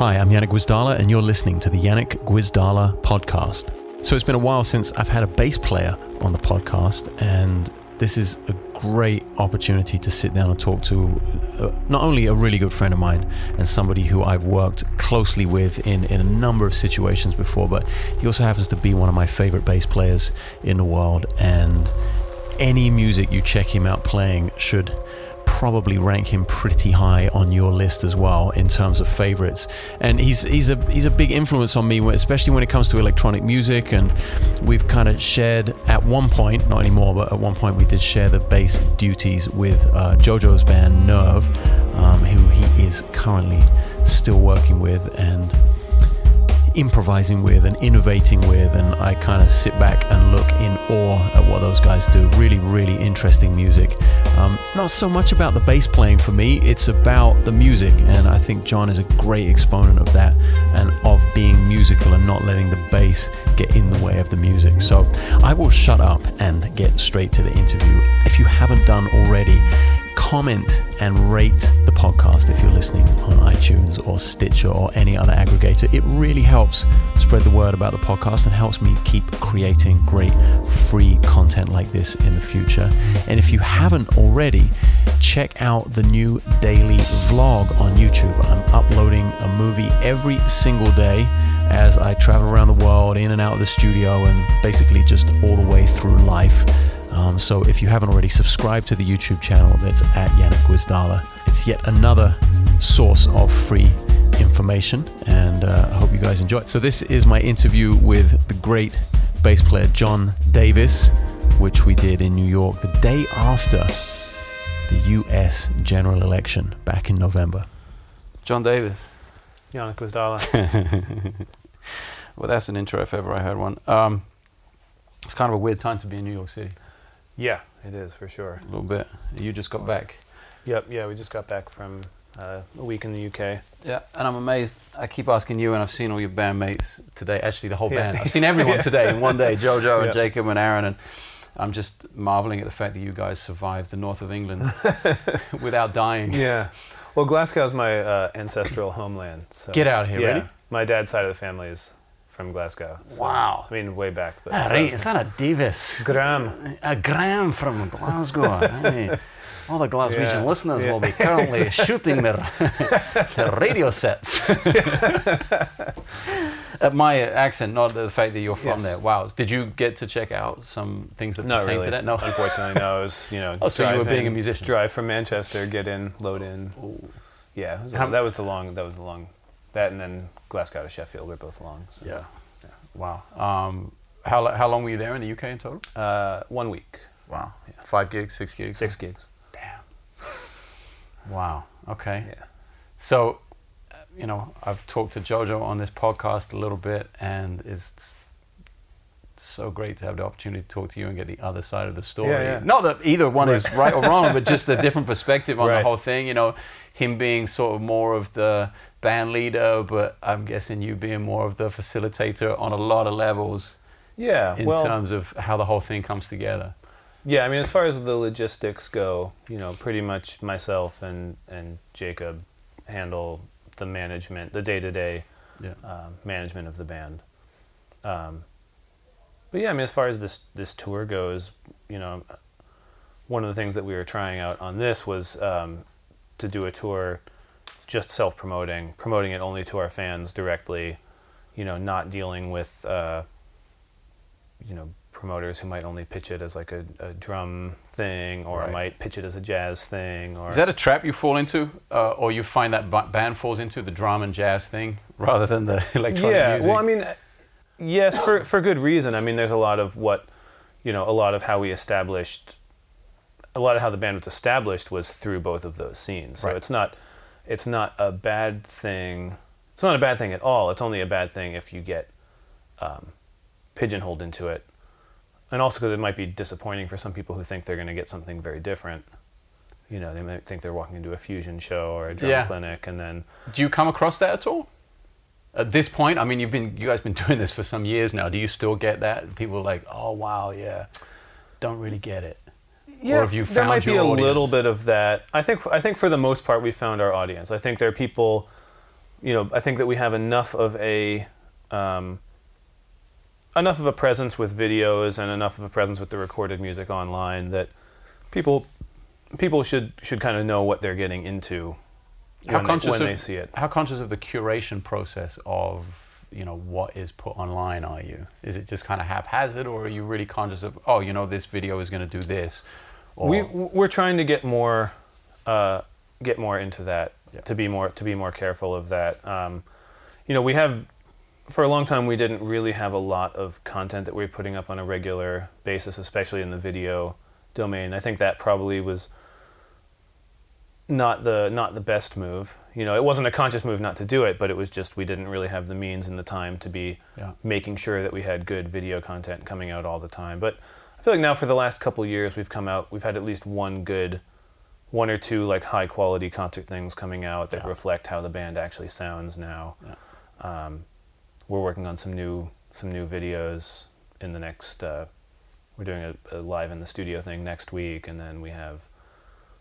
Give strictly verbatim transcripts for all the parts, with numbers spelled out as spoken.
Hi, I'm Yannick Gwizdala, and you're listening to the Yannick Gwizdala podcast. So it's been a while since I've had a bass player on the podcast, and this is a great opportunity to sit down and talk to uh, not only a really good friend of mine and somebody who I've worked closely with in, in a number of situations before, but he also happens to be one of my favorite bass players in the world, and any music you check him out playing should probably rank him pretty high on your list as well in terms of favorites. And he's he's a he's a big influence on me, especially when it comes to electronic music. And we've kind of shared at one point, not anymore, but at one point we did share the bass duties with uh, JoJo's band Nerve, um, who he is currently still working with and improvising with and innovating with, and I kind of sit back and look in awe at what those guys do. Really, really interesting music. Um, it's not so much about the bass playing for me, it's about the music, and I think John is a great exponent of that and of being musical and not letting the bass get in the way of the music. So I will shut up and get straight to the interview. If you haven't done already, comment and rate the podcast if you're listening on iTunes or Stitcher or any other aggregator. It really helps spread the word about the podcast and helps me keep creating great free content like this in the future. And if you haven't already, check out the new daily vlog on YouTube. I'm uploading a movie every single day as I travel around the world, in and out of the studio, and basically just all the way through life. Um, so if you haven't already subscribed to the YouTube channel, that's at Yannick Gwizdala. It's yet another source of free information, and uh, I hope you guys enjoy it. So this is my interview with the great bass player John Davis, which we did in New York the day after the U S general election back in November. John Davis. Yannick Gwizdala. Well, that's an intro if ever I heard one. Um, it's kind of a weird time to be in New York City. Yeah, it is for sure. A little bit. You just got back. Yep. Yeah, we just got back from uh, a week in the U K. Yeah, and I'm amazed. I keep asking you, and I've seen all your bandmates today. Actually, the whole yeah. band. I've seen everyone yeah. today in one day. JoJo yeah. and Jacob and Aaron, and I'm just marveling at the fact that you guys survived the North of England without dying. Yeah. Well, Glasgow is my uh, ancestral homeland. So. Get out of here, yeah. really? My dad's side of the family is from Glasgow. So, wow. I mean, way back. But ah, so. Right, it's not a Davis. Graham. A Graham from Glasgow. Hey. All the Glaswegian yeah. listeners yeah. will be currently exactly. shooting their, their radio sets. At my accent, not the fact that you're from yes. there. Wow. Did you get to check out some things that pertain really. to that? No, unfortunately, no. It was, you know, oh, so drive you were being in, a musician. Drive from Manchester, get in, load in. Ooh. Yeah, was, How, that was the long, that was the long, that and then Glasgow to Sheffield were both long. So. Yeah. yeah. Wow. Um, how how long were you there in the U K in total? Uh, one week. Wow. Yeah. Five gigs, six gigs? Six gigs. Damn. Wow. Okay. Yeah. So, you know, I've talked to JoJo on this podcast a little bit, and it's so great to have the opportunity to talk to you and get the other side of the story. Yeah, yeah. Not that either one right. is right or wrong, but just a different perspective on right. the whole thing. You know, him being sort of more of the band leader, but I'm guessing you being more of the facilitator on a lot of levels. Yeah, in well, terms of how the whole thing comes together. Yeah, I mean, as far as the logistics go, you know, pretty much myself and and Jacob handle the management, the day-to-day yeah. um, management of the band. Um, but yeah, I mean, as far as this this tour goes, you know, one of the things that we were trying out on this was um, to do a tour just self-promoting, promoting it only to our fans directly, you know, not dealing with, uh, you know, promoters who might only pitch it as like a, a drum thing, or right. might pitch it as a jazz thing. Or is that a trap you fall into, uh, or you find that b- band falls into the drum and jazz thing rather than the electronic yeah, music? Yeah, well, I mean, yes, for for good reason. I mean, there's a lot of what, you know, a lot of how we established, a lot of how the band was established was through both of those scenes. So right. it's not. It's not a bad thing. It's not a bad thing at all. It's only a bad thing if you get um, pigeonholed into it. And also because it might be disappointing for some people who think they're going to get something very different. You know, they might think they're walking into a fusion show or a drum yeah. clinic, and then... Do you come across that at all? At this point, I mean, you've been, you guys been doing this for some years now. Do you still get that? People are like, oh, wow, yeah, don't really get it. Yeah, or have you found there might your be a audience? Little bit of that. I think I think for the most part we found our audience. I think there are people you know, I think that we have enough of a um, enough of a presence with videos and enough of a presence with the recorded music online that people people should should kind of know what they're getting into when, they, when of, they see it. How conscious of the curation process of, you know, what is put online are you? Is it just kind of haphazard, or are you really conscious of, oh, you know, this video is going to do this? Or... We we're trying to get more uh, get more into that. Yeah. To be more to be more careful of that. Um, you know, we have, for a long time, we didn't really have a lot of content that we were putting up on a regular basis, especially in the video domain. I think that probably was not the not the best move. You know, it wasn't a conscious move not to do it, but it was just we didn't really have the means and the time to be yeah. making sure that we had good video content coming out all the time. But I feel like now for the last couple of years, we've come out, we've had at least one good one or two like high quality concert things coming out that yeah. reflect how the band actually sounds now. Yeah. Um, we're working on some new some new videos in the next. Uh, we're doing a, a live in the studio thing next week, and then we have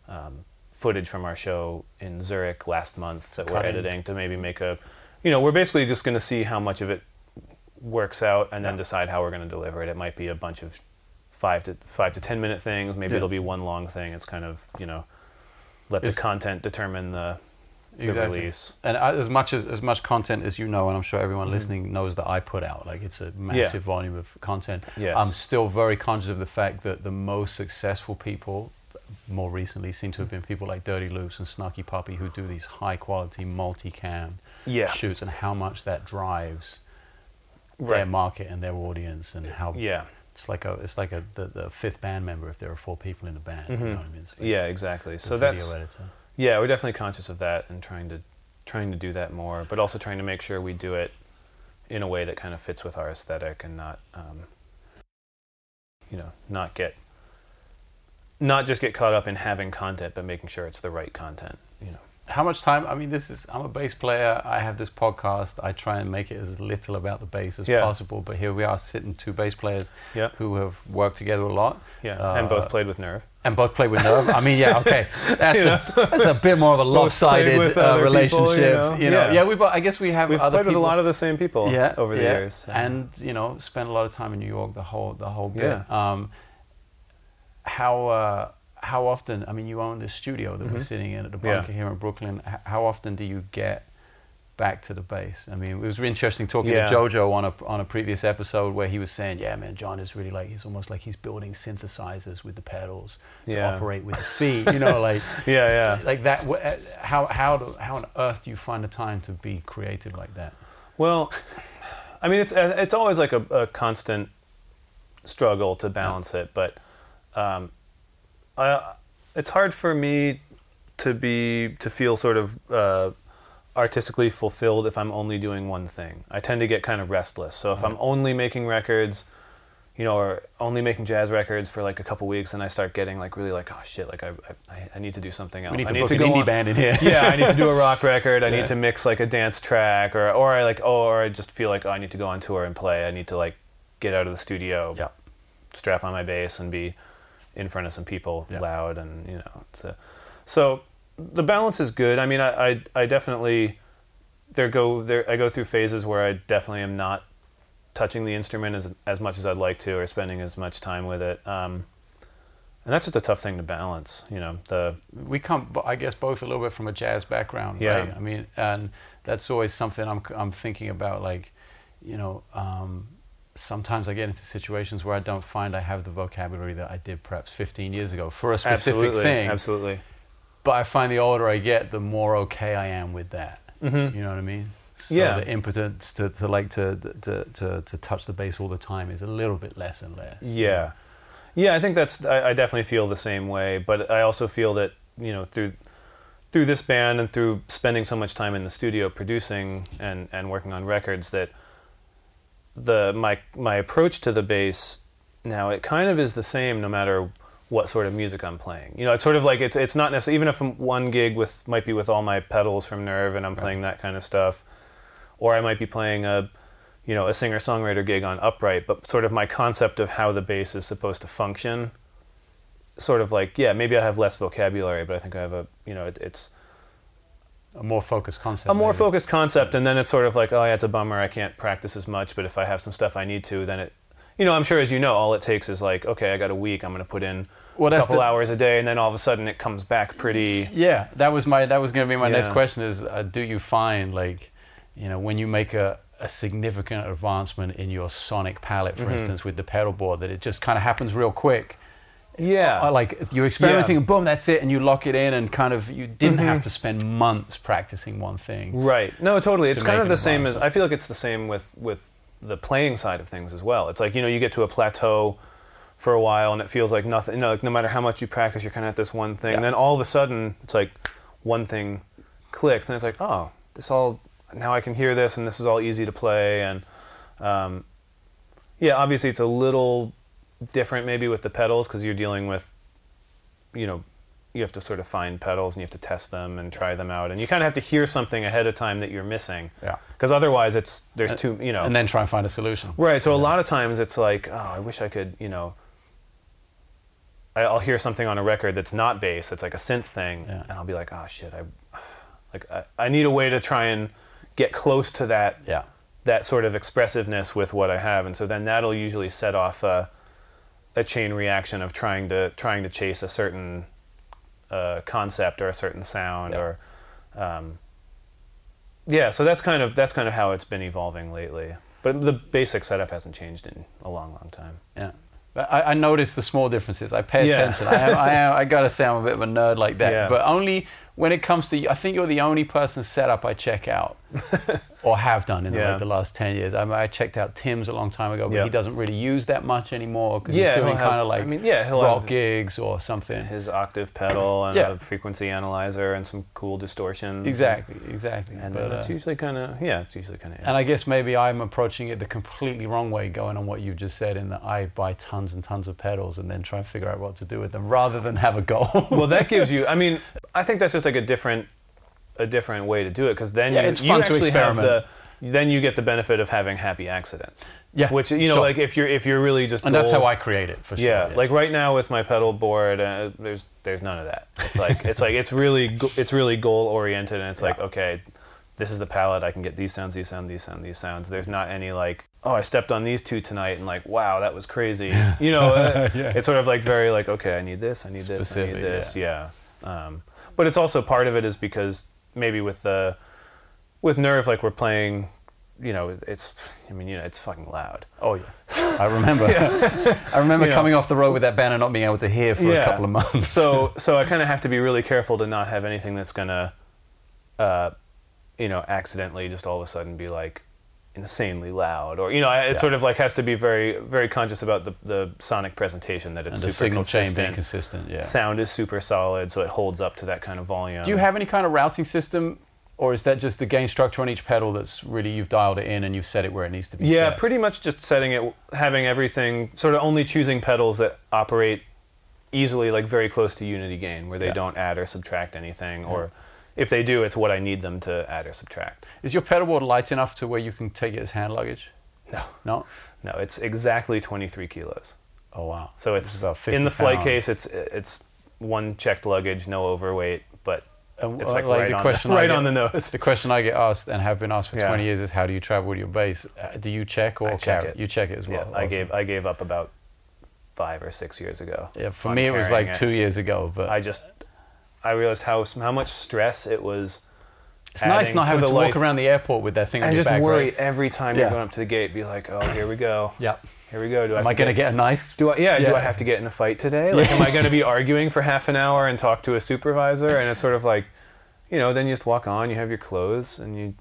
um, footage from our show in Zurich last month that we're editing to maybe make a. You know, we're basically just going to see how much of it works out, and then yeah. decide how we're going to deliver it. It might be a bunch of five to five to ten minute things. Maybe yeah. it'll be one long thing. It's kind of, you know. Let the content determine the, the exactly. release. And I, as much as as much content as you know, and I'm sure everyone mm-hmm. listening knows that I put out, like it's a massive yeah. volume of content. Yes. I'm still very conscious of the fact that the most successful people, more recently, seem to have been people like Dirty Loops and Snarky Puppy, who do these high quality multi-cam yeah. shoots, and how much that drives right. their market and their audience, and how yeah. It's like a, it's like a the, the fifth band member if there are four people in a band. Mm-hmm. You know what I mean? It's like yeah, exactly. So that's editor. Yeah, we're definitely conscious of that and trying to trying to do that more, but also trying to make sure we do it in a way that kind of fits with our aesthetic and not, um, you know, not get not just get caught up in having content, but making sure it's the right content. You know. How much time? I mean, this is. I'm a bass player. I have this podcast. I try and make it as little about the bass as yeah. possible. But here we are, sitting two bass players yeah. who have worked together a lot. Yeah, uh, and both played with Nerve. And both played with Nerve. I mean, yeah, okay, that's a, that's a bit more of a lopsided uh, relationship. People, you know, you know? Yeah. yeah, we. But I guess we have. We've other played people. with a lot of the same people yeah, over the yeah. years, so. And you know, spent a lot of time in New York. The whole, the whole bit. Yeah. Um, how. Uh, How often, I mean, you own this studio that mm-hmm. we're sitting in at the Bunker yeah. here in Brooklyn. How often do you get back to the bass? I mean, it was really interesting talking yeah. to JoJo on a on a previous episode where he was saying, yeah, man, John is really like, he's almost like he's building synthesizers with the pedals to yeah. operate with the feet, you know, like, yeah, yeah. like that. How, how, do, how on earth do you find the time to be creative like that? Well, I mean, it's, it's always like a, a constant struggle to balance yeah. it, but... Um, I, it's hard for me to be to feel sort of uh, artistically fulfilled if I'm only doing one thing. I tend to get kind of restless. So if right. I'm only making records, you know, or only making jazz records for like a couple weeks, and I start getting like really like, oh shit, like I I, I need to do something else. We need to I need book to go an indie on, band in here. Yeah, I need to do a rock record. I yeah. need to mix like a dance track, or or I like oh, or I just feel like oh, I need to go on tour and play. I need to like get out of the studio, yeah. strap on my bass, and be in front of some people yeah. loud, and you know, it's a, so the balance is good. I mean, I, I, I definitely there go there I go through phases where I definitely am not touching the instrument as as much as I'd like to, or spending as much time with it, um, and that's just a tough thing to balance. You know, the we come I guess both a little bit from a jazz background, yeah. right? I mean, and that's always something I'm I'm thinking about, like, you know. Um, Sometimes I get into situations where I don't find I have the vocabulary that I did perhaps fifteen years ago for a specific absolutely, thing. Absolutely. But I find the older I get, the more okay I am with that. Mm-hmm. You know what I mean? So yeah. the impotence to, to like to, to to to touch the bass all the time is a little bit less and less. Yeah, yeah. I think that's. I, I definitely feel the same way. But I also feel that, you know, through through this band and through spending so much time in the studio producing and and working on records that. The my my approach to the bass now, it kind of is the same no matter what sort of music I'm playing. You know, it's sort of like it's it's not necessarily, even if I'm one gig with might be with all my pedals from Nerve and I'm right. playing that kind of stuff, or I might be playing a, you know, a singer songwriter gig on upright, but sort of my concept of how the bass is supposed to function, sort of like yeah maybe I have less vocabulary, but I think I have a, you know, it, it's A more focused concept. A more maybe. focused concept, and then it's sort of like, oh, yeah, it's a bummer, I can't practice as much, but if I have some stuff I need to, then it, you know, I'm sure, as you know, all it takes is like, okay, I got a week, I'm going to put in well, a couple the, hours a day, and then all of a sudden it comes back pretty... Yeah, that was my that was going to be my yeah. next question is, uh, do you find, like, you know, when you make a, a significant advancement in your sonic palette, for mm-hmm. instance, with the pedal board, that it just kind of happens real quick? Yeah. Like, you're experimenting yeah. and boom, that's it, and you lock it in, and kind of you didn't mm-hmm. have to spend months practicing one thing. Right. No, totally. It's kind of the same as, I feel like it's the same with, with the playing side of things as well. It's like, you know, you get to a plateau for a while and it feels like nothing, you know, like no matter how much you practice, you're kind of at this one thing. Yeah. And then all of a sudden, it's like one thing clicks and it's like, oh, this all, now I can hear this and this is all easy to play. And um, yeah, obviously it's a little different maybe with the pedals, because you're dealing with, you know, you have to sort of find pedals and you have to test them and try them out, and you kind of have to hear something ahead of time that you're missing, yeah, because otherwise it's there's and, too you know and then try and find a solution, right? So yeah. a lot of times it's like, oh, I wish I could, you know, I'll hear something on a record that's not bass, that's like a synth thing, yeah. and I'll be like, oh shit, I like I, I need a way to try and get close to that yeah that sort of expressiveness with what I have. And so then that'll usually set off a a chain reaction of trying to trying to chase a certain uh, concept or a certain sound, yeah. or um, yeah. So that's kind of that's kind of how it's been evolving lately. But the basic setup hasn't changed in a long, long time. Yeah, but I, I notice the small differences. I pay yeah. attention. I have, I, have, I gotta say, I'm a bit of a nerd like that, yeah. but only when it comes to. I think you're the only person's setup I check out, or have done in yeah. like the last ten years. I, mean, I checked out Tim's a long time ago, but yeah. he doesn't really use that much anymore because yeah, he's doing kind of like I mean, yeah, rock have, gigs or something. His octave pedal and yeah. a frequency analyzer and some cool distortion. Exactly, exactly. And but, then it's uh, usually kind of yeah, it's usually kind of. Yeah. And I guess maybe I'm approaching it the completely wrong way, going on what you just said, in that I buy tons and tons of pedals and then try and figure out what to do with them, rather than have a goal. Well, that gives you. I mean, I think that's just like a different. a different way to do it, because then yeah, you, it's fun you actually to experiment. have the then you get the benefit of having happy accidents. Yeah. Which you know sure. like if you're if you're really just And goal, that's how I create it for sure. Yeah, yeah. Like right now with my pedal board uh, there's there's none of that. It's like it's like it's really it's really goal oriented, and it's yeah. like, okay, this is the palette, I can get these sounds, these sounds, these sounds, these sounds. There's not any like, oh, I stepped on these two tonight and like, wow, that was crazy. You know, uh, yeah. it's sort of like very like, okay, I need this, I need Specific, this, I need this. Yeah. yeah. Um, but it's also part of it is because maybe with the with Nerve, like we're playing, you know, it's I mean, you know, it's fucking loud. Oh yeah. I remember. yeah. I remember you coming know. off the road with that band and not being able to hear for yeah. a couple of months. so so I kind of have to be really careful to not have anything that's going to uh, you know, accidentally just all of a sudden be like insanely loud, or you know, it yeah. sort of like has to be very very conscious about the the sonic presentation, that it's and super consistent, consistent yeah. sound is super solid, so it holds up to that kind of volume. Do you have any kind of routing system, or is that just the gain structure on each pedal that's really, you've dialed it in and you've set it where it needs to be yeah set? Pretty much just setting it, having everything sort of only choosing pedals that operate easily, like very close to unity gain, where they yeah. don't add or subtract anything, mm-hmm. or if they do, it's what I need them to add or subtract. Is your pedal board light enough to where you can take it as hand luggage? No. No? No, it's exactly twenty-three kilos. Oh, wow. So it's, in the flight pounds. case, it's it's one checked luggage, no overweight, but it's like, like right, the on, question the, right get, on the nose. The question I get asked, and have been asked for yeah. twenty years, is how do you travel with your bass? Uh, do you check or I check carry? It. You check it as well. Yeah, awesome. I gave I gave up about five or six years ago. Yeah, for me it was like it. two years ago, but I just... I realized how how much stress it was. It's nice not having to walk around the airport with that thing on your back. And just worry every time you're going up to the gate, be like, oh, here we go. Yeah. Here we go. Do I? Am I going to get a nice? Do I? Yeah. Do I have to get in a fight today? Like, am I going to be arguing for half an hour and talk to a supervisor? And it's sort of like, you know, then you just walk on. You have your clothes, and you,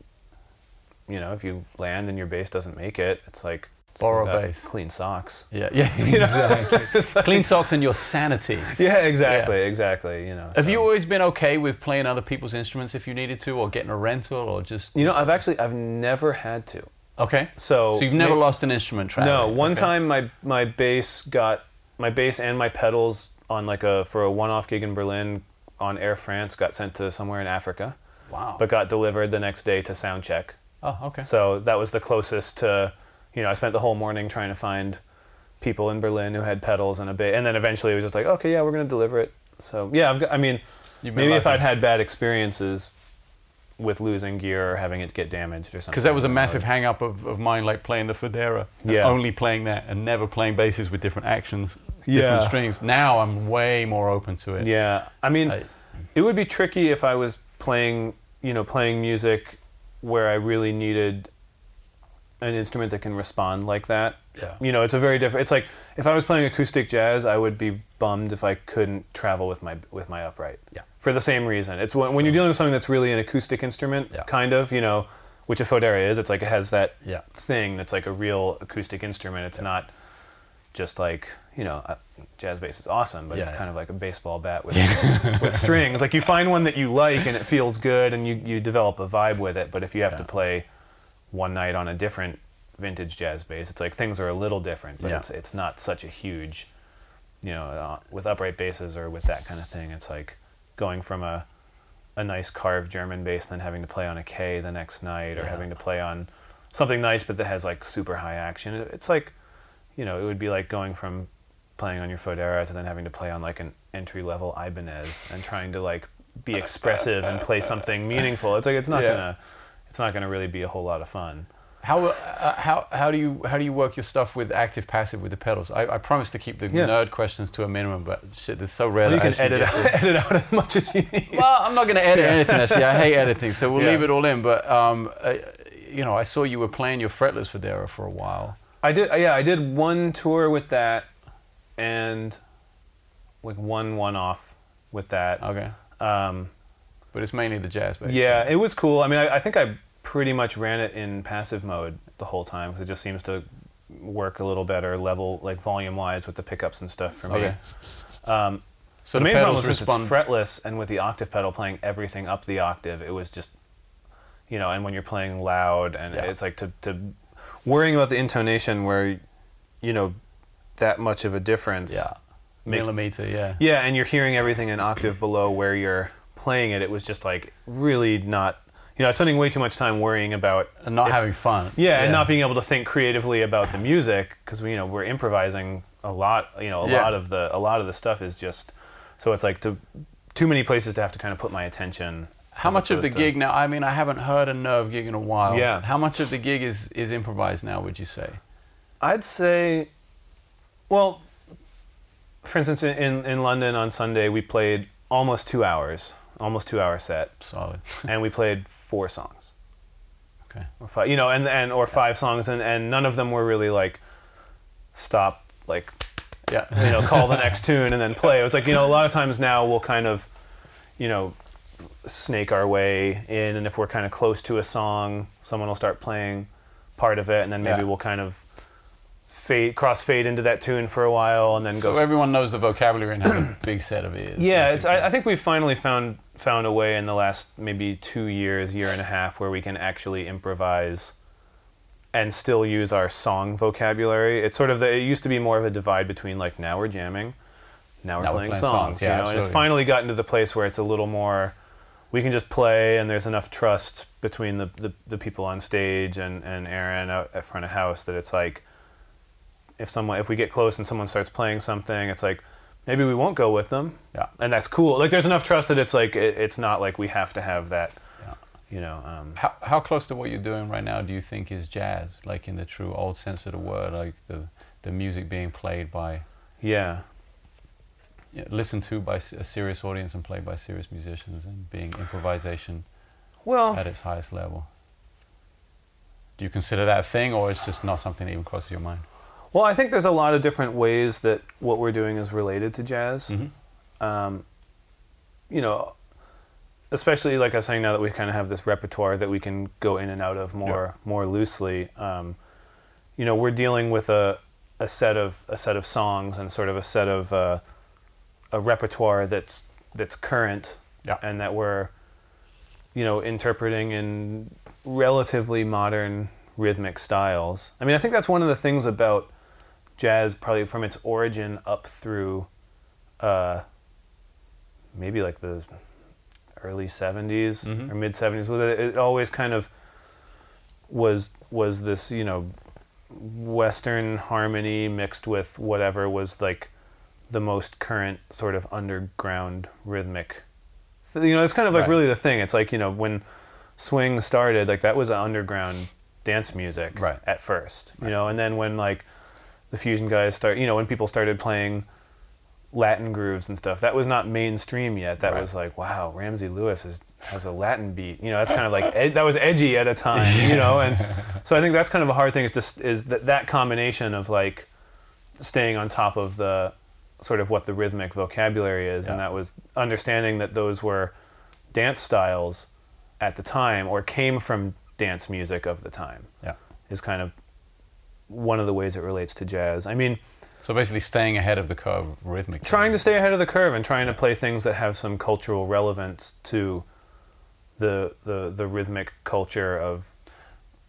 you know, if you land and your bass doesn't make it, it's like. Borrow base. Clean socks. Yeah, yeah, exactly. Like, clean socks and your sanity. Yeah, exactly, yeah. exactly. You know. Have so. you always been okay with playing other people's instruments if you needed to, or getting a rental, or just? You know, I've actually I've never had to. Okay. So. So you've never maybe, lost an instrument traveling? No. One okay. time my my bass got my bass and my pedals on like a for a one-off gig in Berlin on Air France, got sent to somewhere in Africa. Wow. But got delivered the next day to sound check. Oh, okay. So that was the closest to. You know, I spent the whole morning trying to find people in Berlin who had pedals and a bass, and then eventually it was just like, okay, yeah, we're going to deliver it. So yeah, I've got, I mean, maybe lucky. If I'd had bad experiences, with losing gear or having it get damaged or something. Because that was a massive hang-up of, of mine, like playing the Fodera, yeah. only playing that and never playing basses with different actions, yeah. different strings. Now I'm way more open to it. Yeah, I mean, I, it would be tricky if I was playing, you know, playing music where I really needed an instrument that can respond like that. Yeah. You know, it's a very different, it's like, if I was playing acoustic jazz, I would be bummed if I couldn't travel with my with my upright. Yeah. For the same reason. It's when, when you're dealing with something that's really an acoustic instrument, yeah. kind of, you know, which a Fodera is, it's like it has that yeah. thing that's like a real acoustic instrument. It's yeah. not just like, you know, a jazz bass is awesome, but yeah, it's yeah. kind of like a baseball bat with, with strings. Like, you find one that you like and it feels good and you, you develop a vibe with it, but if you have yeah. to play one night on a different vintage jazz bass, it's like things are a little different, but yeah. it's it's not such a huge, you know, uh, with upright basses or with that kind of thing, it's like going from a a nice carved German bass and then having to play on a K the next night, or yeah. having to play on something nice but that has like super high action. It's like, you know, it would be like going from playing on your Fodera to then having to play on like an entry-level Ibanez and trying to like be expressive and play something meaningful. It's like, it's not yeah. gonna it's not gonna really be a whole lot of fun. How uh, how how do you how do you work your stuff with active passive with the pedals? I, I promise to keep the yeah. nerd questions to a minimum, but shit, it's so rare. Well, you that can I edit out, edit out as much as you need. Well, I'm not going to edit yeah. anything. Actually, I hate editing, so we'll yeah. leave it all in. But um, I, you know, I saw you were playing your fretless Fodera for a while. I did. Yeah, I did one tour with that, and like one one off with that. Okay. Um, but it's mainly the jazz bass. Yeah, right? It was cool. I mean, I, I think I. pretty much ran it in passive mode the whole time because it just seems to work a little better level, like volume-wise, with the pickups and stuff for me. Okay. Um, so the, the main problem was respond- it's fretless, and with the octave pedal playing everything up the octave, it was just, you know, and when you're playing loud, and yeah. it's like to, to worrying about the intonation where, you know, that much of a difference. Yeah, makes, millimeter, yeah. Yeah, and you're hearing everything an octave below where you're playing it. It was just like really not... You know, I was spending way too much time worrying about... And not if, having fun. Yeah, yeah, and not being able to think creatively about the music, because, you know, we're improvising a lot, you know, a yeah. lot of the a lot of the stuff is just... So it's like to, too many places to have to kind of put my attention. How much of the to, gig now... I mean, I haven't heard a Nerve gig in a while. Yeah. How much of the gig is, is improvised now, would you say? I'd say... Well, for instance, in, in London on Sunday, we played almost two hours... Almost two-hour set. Solid. And we played four songs. Okay. Or five, you know, and and or five yeah. songs, and, and none of them were really like stop, like yeah, you know, call the next tune and then play. It was like, you know, a lot of times now we'll kind of, you know, snake our way in, and if we're kind of close to a song, someone will start playing part of it, and then maybe yeah. we'll kind of fade, crossfade into that tune for a while, and then go. So everyone knows the vocabulary and has a big set of ears. Yeah, it's, I, I think we've finally found found a way in the last maybe two years, year and a half, where we can actually improvise and still use our song vocabulary. It's sort of the, it used to be more of a divide between like now we're jamming, now we're now playing, we're playing songs, songs. Yeah, you know, and it's finally gotten to the place where it's a little more. We can just play, and there's enough trust between the the, the people on stage and and Aaron out at front of house that it's like. If someone, if we get close and someone starts playing something, it's like maybe we won't go with them, yeah, and that's cool. Like there's enough trust that it's like it, it's not like we have to have that, yeah. you know. Um, how how close to what you're doing right now do you think is jazz, like in the true old sense of the word, like the the music being played by, yeah, you know, listened to by a serious audience and played by serious musicians and being improvisation, well, at its highest level. Do you consider that a thing, or it's just not something that even crosses your mind? Well, I think there's a lot of different ways that what we're doing is related to jazz. Mm-hmm. Um, you know, especially like I was saying, now that we kind of have this repertoire that we can go in and out of more yeah. more loosely. Um, you know, we're dealing with a a set of a set of songs and sort of a set of uh, a repertoire that's that's current yeah. and that we're, you know, interpreting in relatively modern rhythmic styles. I mean, I think that's one of the things about jazz, probably from its origin up through uh, maybe like the early seventies mm-hmm. or mid seventies, with it, it always kind of was was this, you know, Western harmony mixed with whatever was like the most current sort of underground rhythmic. You know, it's kind of like right. really the thing. It's like, you know, when swing started, like that was underground dance music right. at first, you right. know, and then when like the fusion guys start, you know, when people started playing Latin grooves and stuff, that was not mainstream yet. That right. was like, wow, Ramsey Lewis is, has a Latin beat, you know, that's kind of like, ed, that was edgy at a time, you know, and so I think that's kind of a hard thing is just, is that, that combination of like staying on top of the sort of what the rhythmic vocabulary is yeah. and that was understanding that those were dance styles at the time or came from dance music of the time yeah. is kind of one of the ways it relates to jazz. I mean, so basically staying ahead of the curve rhythmically. Trying to stay ahead of the curve and trying to play things that have some cultural relevance to the the, the rhythmic culture of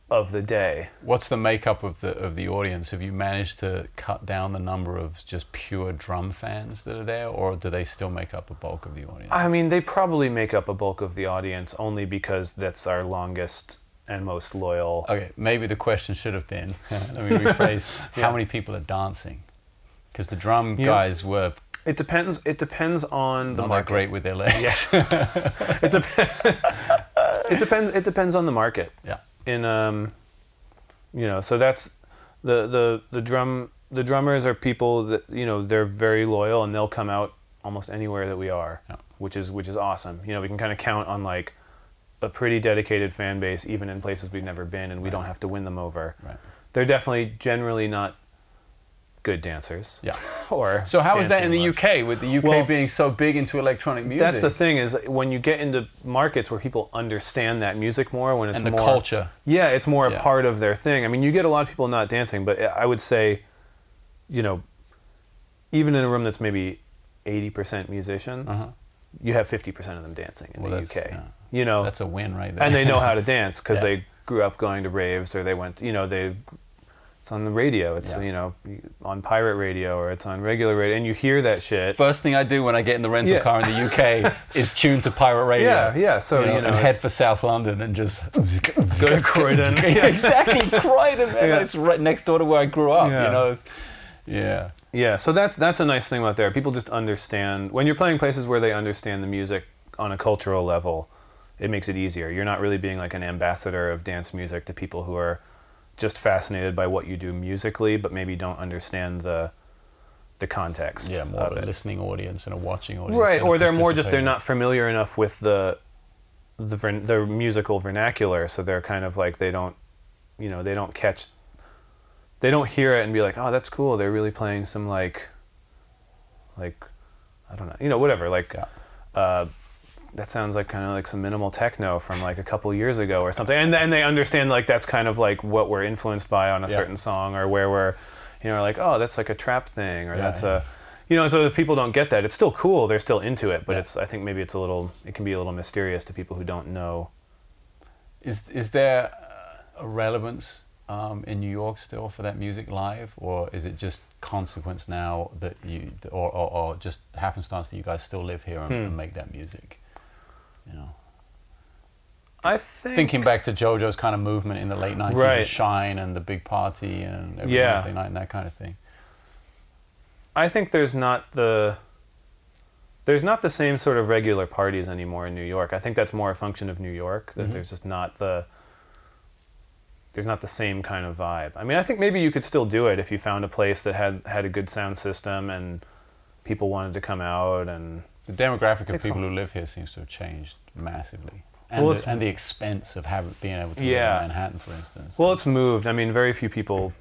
of the day. What's the makeup of the of the audience? Have you managed to cut down the number of just pure drum fans that are there, or do they still make up a bulk of the audience? I mean, they probably make up a bulk of the audience only because that's our longest and most loyal. Okay, maybe the question should have been, let me rephrase, yeah. how many people are dancing? Because the drum you guys know, were... It depends It depends on the market. Not that great with their legs. Yeah. it, dep- it, depends, it depends on the market. Yeah. In um, you know, so that's the the the drum the drummers are people that, you know, they're very loyal and they'll come out almost anywhere that we are, yeah. which is which is awesome. You know, we can kind of count on like a pretty dedicated fan base, even in places we've never been, and we right. don't have to win them over. Right. They're definitely generally not good dancers. Yeah. or so how is that in the much. U K with the U K well, being so big into electronic music? That's the thing is when you get into markets where people understand that music more, when it's and the more culture. Yeah, it's more yeah. a part of their thing. I mean, you get a lot of people not dancing, but I would say, you know, even in a room that's maybe eighty percent musicians, uh-huh. you have fifty percent of them dancing in well, the U K. Yeah. You know, that's a win right there. And they know how to dance because yeah. they grew up going to raves or they went, you know, they it's on the radio, it's yeah. you know, on pirate radio or it's on regular radio and you hear that shit. First thing I do when I get in the rental yeah. car in the U K is tune to pirate radio. Yeah, yeah, so you know, you know and head for South London and just go to Croydon. yeah, exactly, Croydon. Man. Yeah. It's right next door to where I grew up, yeah. you know. It's, yeah. Yeah, so that's that's a nice thing about there. People just understand when you're playing places where they understand the music on a cultural level, it makes it easier. You're not really being like an ambassador of dance music to people who are just fascinated by what you do musically, but maybe don't understand the the context. Yeah, more of a listening audience and a watching audience. Right, or they're more just they're not familiar enough with the the the musical vernacular, so they're kind of like they don't, you know, they don't catch, they don't hear it and be like, oh, that's cool. They're really playing some like, like, I don't know, you know, whatever, like. Yeah. Uh, that sounds like kind of like some minimal techno from like a couple years ago or something. And then they understand like that's kind of like what we're influenced by on a yeah. certain song or where we're, you know, like, oh, that's like a trap thing or yeah, that's yeah. a, you know, so if people don't get that, it's still cool. They're still into it, but yeah. it's, I think maybe it's a little, it can be a little mysterious to people who don't know. Is, is there a relevance um, in New York still for that music live, or is it just consequence now that you, or, or, or just happenstance that you guys still live here and, hmm. and make that music? You know, I think thinking back to JoJo's kind of movement in the late nineties, right. and Shine and the big party and every yeah. Wednesday night and that kind of thing. I think there's not the there's not the same sort of regular parties anymore in New York. I think that's more a function of New York that mm-hmm. there's just not the there's not the same kind of vibe. I mean, I think maybe you could still do it if you found a place that had had a good sound system and people wanted to come out and. The demographic of people who live here seems to have changed massively. And, well, the, and the expense of having, being able to yeah. live in Manhattan, for instance. Well, it's moved. I mean, very few people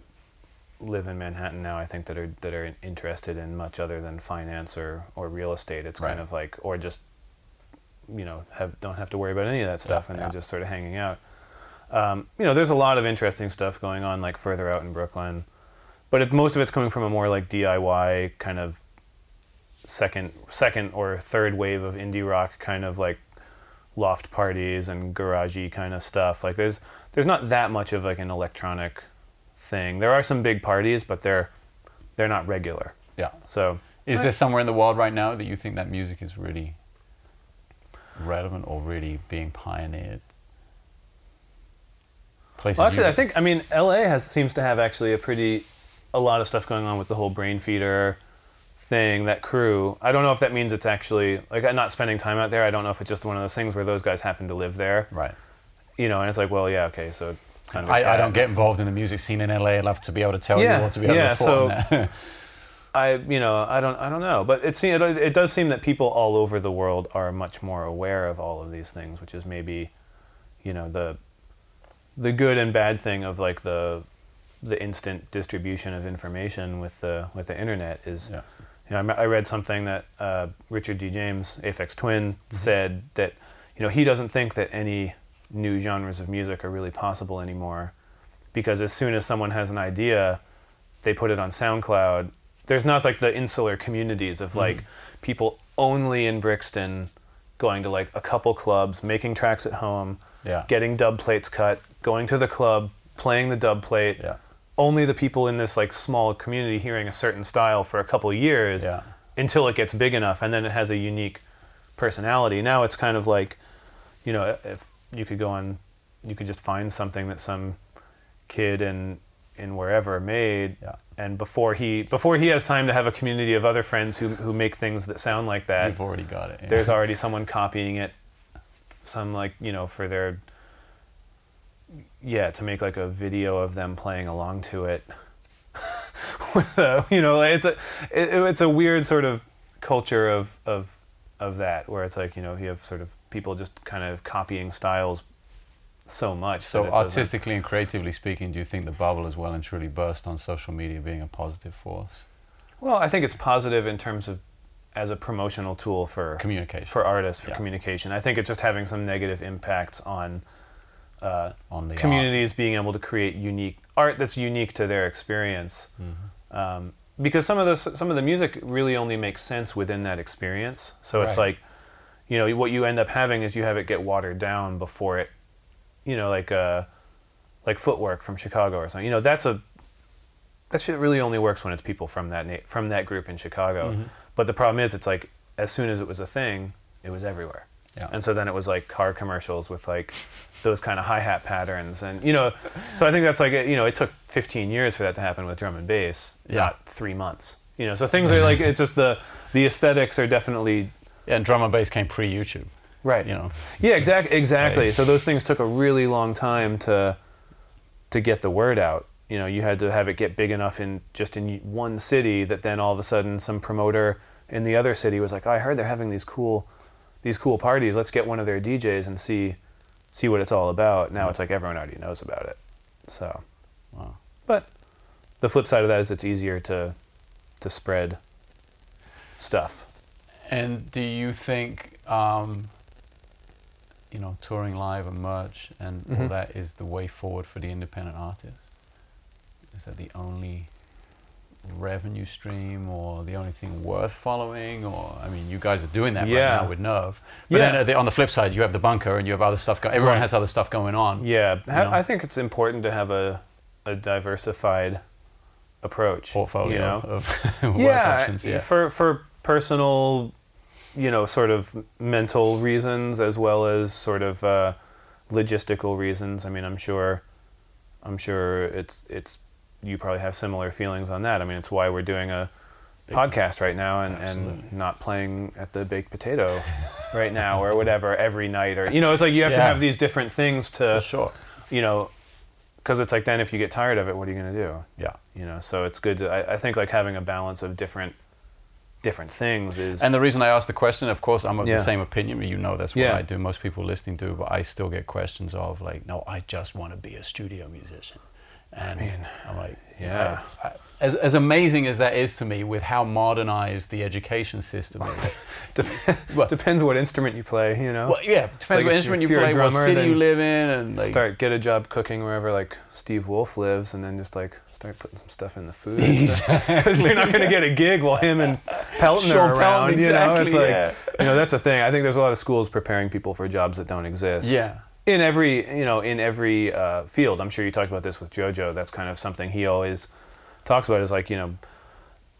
live in Manhattan now, I think, that are that are interested in much other than finance or, or real estate. It's right. kind of like, or just, you know, have, don't have to worry about any of that stuff, yeah, and they're yeah. just sort of hanging out. Um, you know, there's a lot of interesting stuff going on, like, further out in Brooklyn. But it, most of it's coming from a more, like, D I Y kind of second second or third wave of indie rock kind of like loft parties and garagey kind of stuff. Like there's there's not that much of like an electronic thing. There are some big parties, but they're they're not regular. Yeah. So is there somewhere in the world right now that you think that music is really relevant or really being pioneered? Places well, actually, I think I mean L A has seems to have actually a pretty a lot of stuff going on with the whole Brain Feeder thing, that crew. I don't know if that means it's actually like I'm not spending time out there. I don't know if it's just one of those things where those guys happen to live there, right? you know, and it's like, well, yeah, okay, so... Kind of I, I don't get involved in the music scene in L A enough to be able to tell yeah, you or to be able yeah, to report on that. I, you know, I don't, I don't know, but it seems, it, it does seem that people all over the world are much more aware of all of these things, which is maybe, you know, the, the good and bad thing of like the, the instant distribution of information with the with the internet is, yeah. you know, I, I read something that uh, Richard D. James, Aphex Twin, mm-hmm. said that, you know, he doesn't think that any new genres of music are really possible anymore, because as soon as someone has an idea, they put it on SoundCloud. There's not like the insular communities of like mm. people only in Brixton going to like a couple clubs, making tracks at home, yeah. getting dub plates cut, going to the club, playing the dub plate. Yeah. Only the people in this like small community hearing a certain style for a couple years yeah. until it gets big enough, and then it has a unique personality. Now it's kind of like, you know, if you could go on, you could just find something that some kid in in wherever made, yeah. and before he before he has time to have a community of other friends who who make things that sound like that, you've already got it. Yeah. There's already someone copying it, some like you know for their yeah to make like a video of them playing along to it. With a, you know, it's a it, it's a weird sort of culture of of. of that, where it's like, you know, you have sort of people just kind of copying styles so much. So artistically and creatively speaking, do you think the bubble has well and truly burst on social media being a positive force? Well, I think it's positive in terms of as a promotional tool for communication, for artists, for yeah. communication. I think it's just having some negative impacts on, uh, on the communities art. Being able to create unique art that's unique to their experience. Mm-hmm. Um, Because some of the some of the music really only makes sense within that experience, so right. it's like, you know, what you end up having is you have it get watered down before it, you know, like uh, like Footwork from Chicago or something. You know, that's a that shit really only works when it's people from that na- from that group in Chicago. Mm-hmm. But the problem is, it's like as soon as it was a thing, it was everywhere, yeah. and so then it was like car commercials with like those kind of hi-hat patterns, and you know, so I think that's like, you know, it took fifteen years for that to happen with drum and bass, yeah. not three months. You know, so things are like, it's just the the aesthetics are definitely yeah, and drum and bass came pre-YouTube, right? You know, yeah, exactly, exactly. Right. So those things took a really long time to to get the word out. You know, you had to have it get big enough in just in one city that then all of a sudden some promoter in the other city was like, oh, I heard they're having these cool these cool parties. Let's get one of their D Js and see. see what it's all about. Now it's like everyone already knows about it. So, wow. But the flip side of that is it's easier to to spread stuff. And do you think, um, you know, touring live and merch and mm-hmm. all that is the way forward for the independent artist? Is that the only revenue stream or the only thing worth following? Or I mean, you guys are doing that yeah. right now with Nerve, but yeah. then on the flip side you have the Bunker and you have other stuff go- everyone has other stuff going on. Yeah, you know? I think it's important to have a a diversified approach, portfolio, you know? Of work yeah, options, yeah for for personal, you know, sort of mental reasons as well as sort of uh, logistical reasons. I mean, I'm sure I'm sure it's it's you probably have similar feelings on that. I mean, it's why we're doing a Big podcast right now and, and not playing at the Baked Potato right now or whatever every night. Or, you know, it's like you have yeah. to have these different things to, for sure. you know, because it's like then if you get tired of it, what are you going to do? Yeah. You know, so it's good to, I, I think like having a balance of different different things is... And the reason I asked the question, of course, I'm of yeah. the same opinion, you know, that's what yeah. I do, most people listening do, but I still get questions of like, no, I just want to be a studio musician. And I mean, I'm like, yeah. You know, as as amazing as that is to me, with how modernized the education system is. Dep- well, depends what instrument you play, you know. Well, yeah, depends like what instrument you play, drummer, what city you live in, and like start get a job cooking wherever like Steve Wolf lives, and then just like start putting some stuff in the food, because exactly. you're not going to get a gig while him and Pelton are around. Pelton, exactly, you know, it's like yeah. you know that's the thing. I think there's a lot of schools preparing people for jobs that don't exist. Yeah. In every, you know, in every uh, field. I'm sure you talked about this with JoJo. That's kind of something he always talks about is like, you know,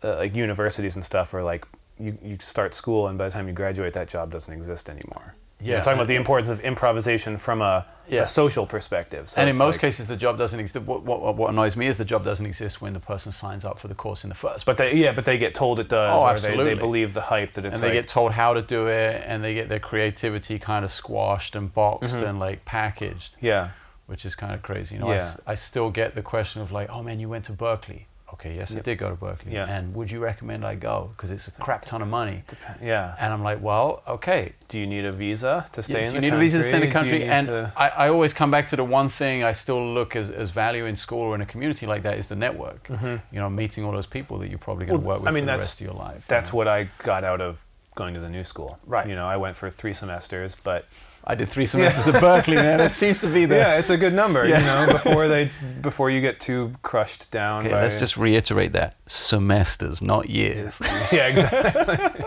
uh, like universities and stuff are like, you, you start school and by the time you graduate, that job doesn't exist anymore. Yeah. We're talking about the importance of improvisation from a, yeah. a social perspective. So and in most like, cases, the job doesn't exist. What, what, what annoys me is the job doesn't exist when the person signs up for the course in the first place. But they, yeah, but they get told it does. Oh, absolutely. Or they, they believe the hype that it's And they like, get told how to do it, and they get their creativity kind of squashed and boxed mm-hmm. and like packaged. Yeah. Which is kind of crazy. You know, yeah. I, I still get the question of like, oh man, you went to Berkeley. Okay, yes, yep. I did go to Berkeley. Yeah. And would you recommend I go? Because it's a crap ton of money. Dep- yeah. And I'm like, well, okay. Do you need a visa to stay yeah, in the country? Do you need a visa to stay in the country? And to... I, I always come back to the one thing I still look as, as value in school or in a community like that is the network. Mm-hmm. You know, meeting all those people that you're probably going to well, work with I mean, for the rest of your life. That's you know? What I got out of going to the New School. Right. You know, I went for three semesters, but... I did three semesters yeah. at Berkeley, man. It seems to be the... Yeah, it's a good number, yeah. you know, before they, before you get too crushed down. Okay, by... let's just reiterate that. Semesters, not years. Yeah, exactly.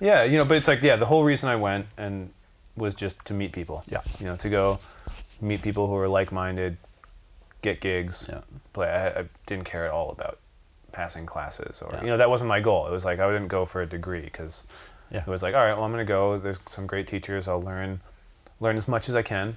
Yeah, you know, but it's like, yeah, the whole reason I went and was just to meet people. Yeah. You know, to go meet people who are like-minded, get gigs, yeah. play. I, I didn't care at all about passing classes or, yeah. you know, that wasn't my goal. It was like, I didn't go for a degree because yeah. it was like, all right, well, I'm going to go. There's some great teachers. I'll learn... Learn as much as I can,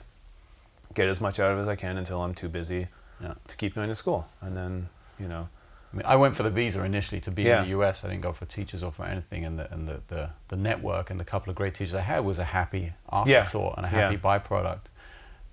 get as much out of it as I can until I'm too busy yeah. to keep going to school. And then, you know. I mean, I went for the visa initially to be yeah. in the U S. I didn't go for teachers or for anything. And the and the, the, the network and the couple of great teachers I had was a happy afterthought yeah. and a happy yeah. byproduct.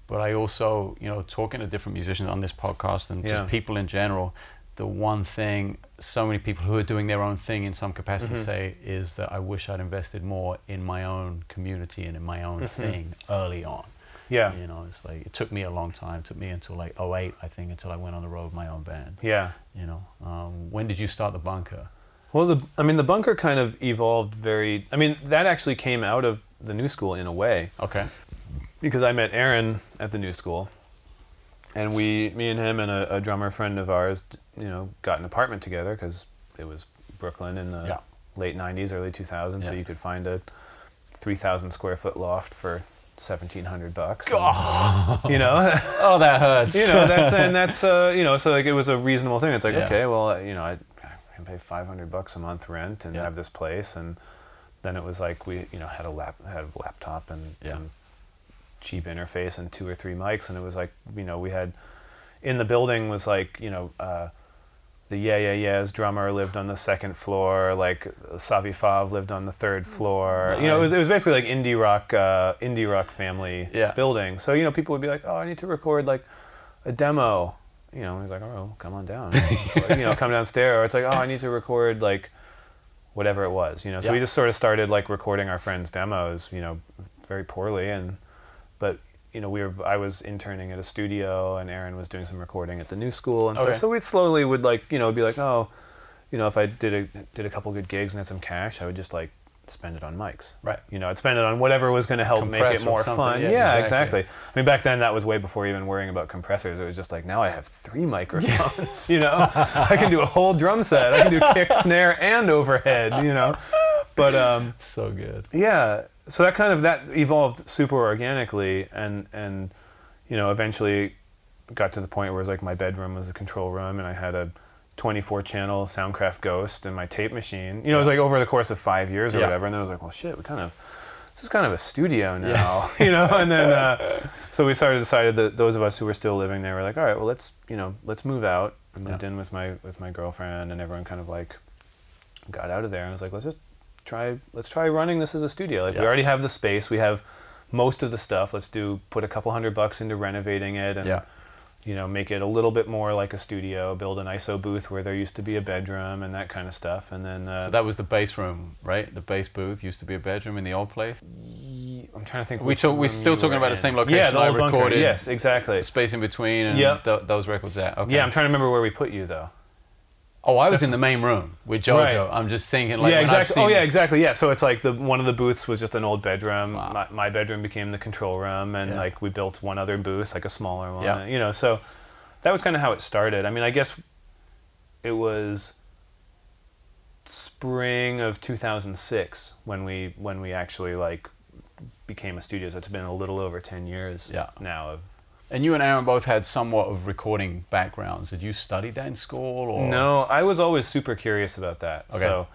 But I also, you know, talking to different musicians on this podcast and yeah. just people in general, the one thing so many people who are doing their own thing in some capacity mm-hmm. say is that I wish I'd invested more in my own community and in my own mm-hmm. thing early on. Yeah. You know, it's like, it took me a long time. It took me until like oh eight, I think, until I went on the road with my own band. Yeah. You know, um, when did you start the Bunker? Well, the I mean, the Bunker kind of evolved very, I mean, that actually came out of the New School in a way. Okay. Because I met Aaron at the New School. And we, me and him and a, a drummer friend of ours, you know, got an apartment together because it was Brooklyn in the yeah. late nineties, early two thousands, yeah. so you could find a three thousand square foot loft for seventeen hundred bucks. Oh. And, you know? Oh, that hurts. You know, that's, and that's, uh, you know, so like it was a reasonable thing. It's like, yeah. okay, well, you know, I, I can pay five hundred bucks a month rent and yeah. have this place. And then it was like we, you know, had a, lap, had a laptop and yeah. some cheap interface and two or three mics, and it was like, you know, we had in the building was like, you know, uh the Yeah Yeah Yeahs drummer lived on the second floor, like Savi Fav lived on the third floor. Nice. You know, it was it was basically like indie rock uh indie rock family yeah. building. So, you know, people would be like, oh, I need to record like a demo, you know, and he's like, oh well, come on down. Or, you know, come downstairs. Or it's like, oh, I need to record like whatever it was, you know. So yeah. we just sort of started like recording our friends' demos, you know, very poorly. And but, you know, we were. I was interning at a studio, and Aaron was doing some recording at the New School and stuff. Okay. So we slowly would like, you know, be like, oh, you know, if I did a did a couple good gigs and had some cash, I would just like spend it on mics. Right. You know, I'd spend it on whatever was going to help compress make it more fun. Yeah, yeah, exactly. exactly. I mean, back then that was way before even worrying about compressors. It was just like, now I have three microphones. You know, I can do a whole drum set. I can do kick, snare, and overhead. You know, but um, so good. Yeah. So that kind of, that evolved super organically, and, and, you know, eventually got to the point where it's like my bedroom was a control room, and I had a twenty-four channel Soundcraft Ghost and my tape machine. You know, yeah. it was like over the course of five years or yeah. whatever, and then I was like, well, shit, we kind of, this is kind of a studio now, yeah. you know? And then, uh, so we started decided that those of us who were still living there were like, all right, well, let's, you know, let's move out. I moved yeah. in with my, with my girlfriend, and everyone kind of like got out of there, and I was like, let's just, try let's try running this as a studio. Like yeah. we already have the space, we have most of the stuff. Let's do put a couple hundred bucks into renovating it and yeah. you know, make it a little bit more like a studio, build an I S O booth where there used to be a bedroom and that kind of stuff. And then uh, so that was the bass room, right? The bass booth used to be a bedroom in the old place. I'm trying to think. We talk, we're still talking about in. the same location. Yeah, the old I recorded. Bunker. Yes, exactly. The space in between and yep. th- those records out. Okay. Yeah, I'm trying to remember where we put you though. Oh, I was That's, in the main room with JoJo. Right. I'm just thinking like... Yeah, exactly. Oh, yeah, exactly. Yeah, so it's like the one of the booths was just an old bedroom. Wow. My, my bedroom became the control room, and yeah. like we built one other booth, like a smaller one. Yeah. You know, so that was kind of how it started. I mean, I guess it was spring of two thousand six when we when we actually like became a studio. So it's been a little over ten years yeah. now of... And you and Aaron both had somewhat of recording backgrounds. Did you study that in school? Or? No, I was always super curious about that. Okay. So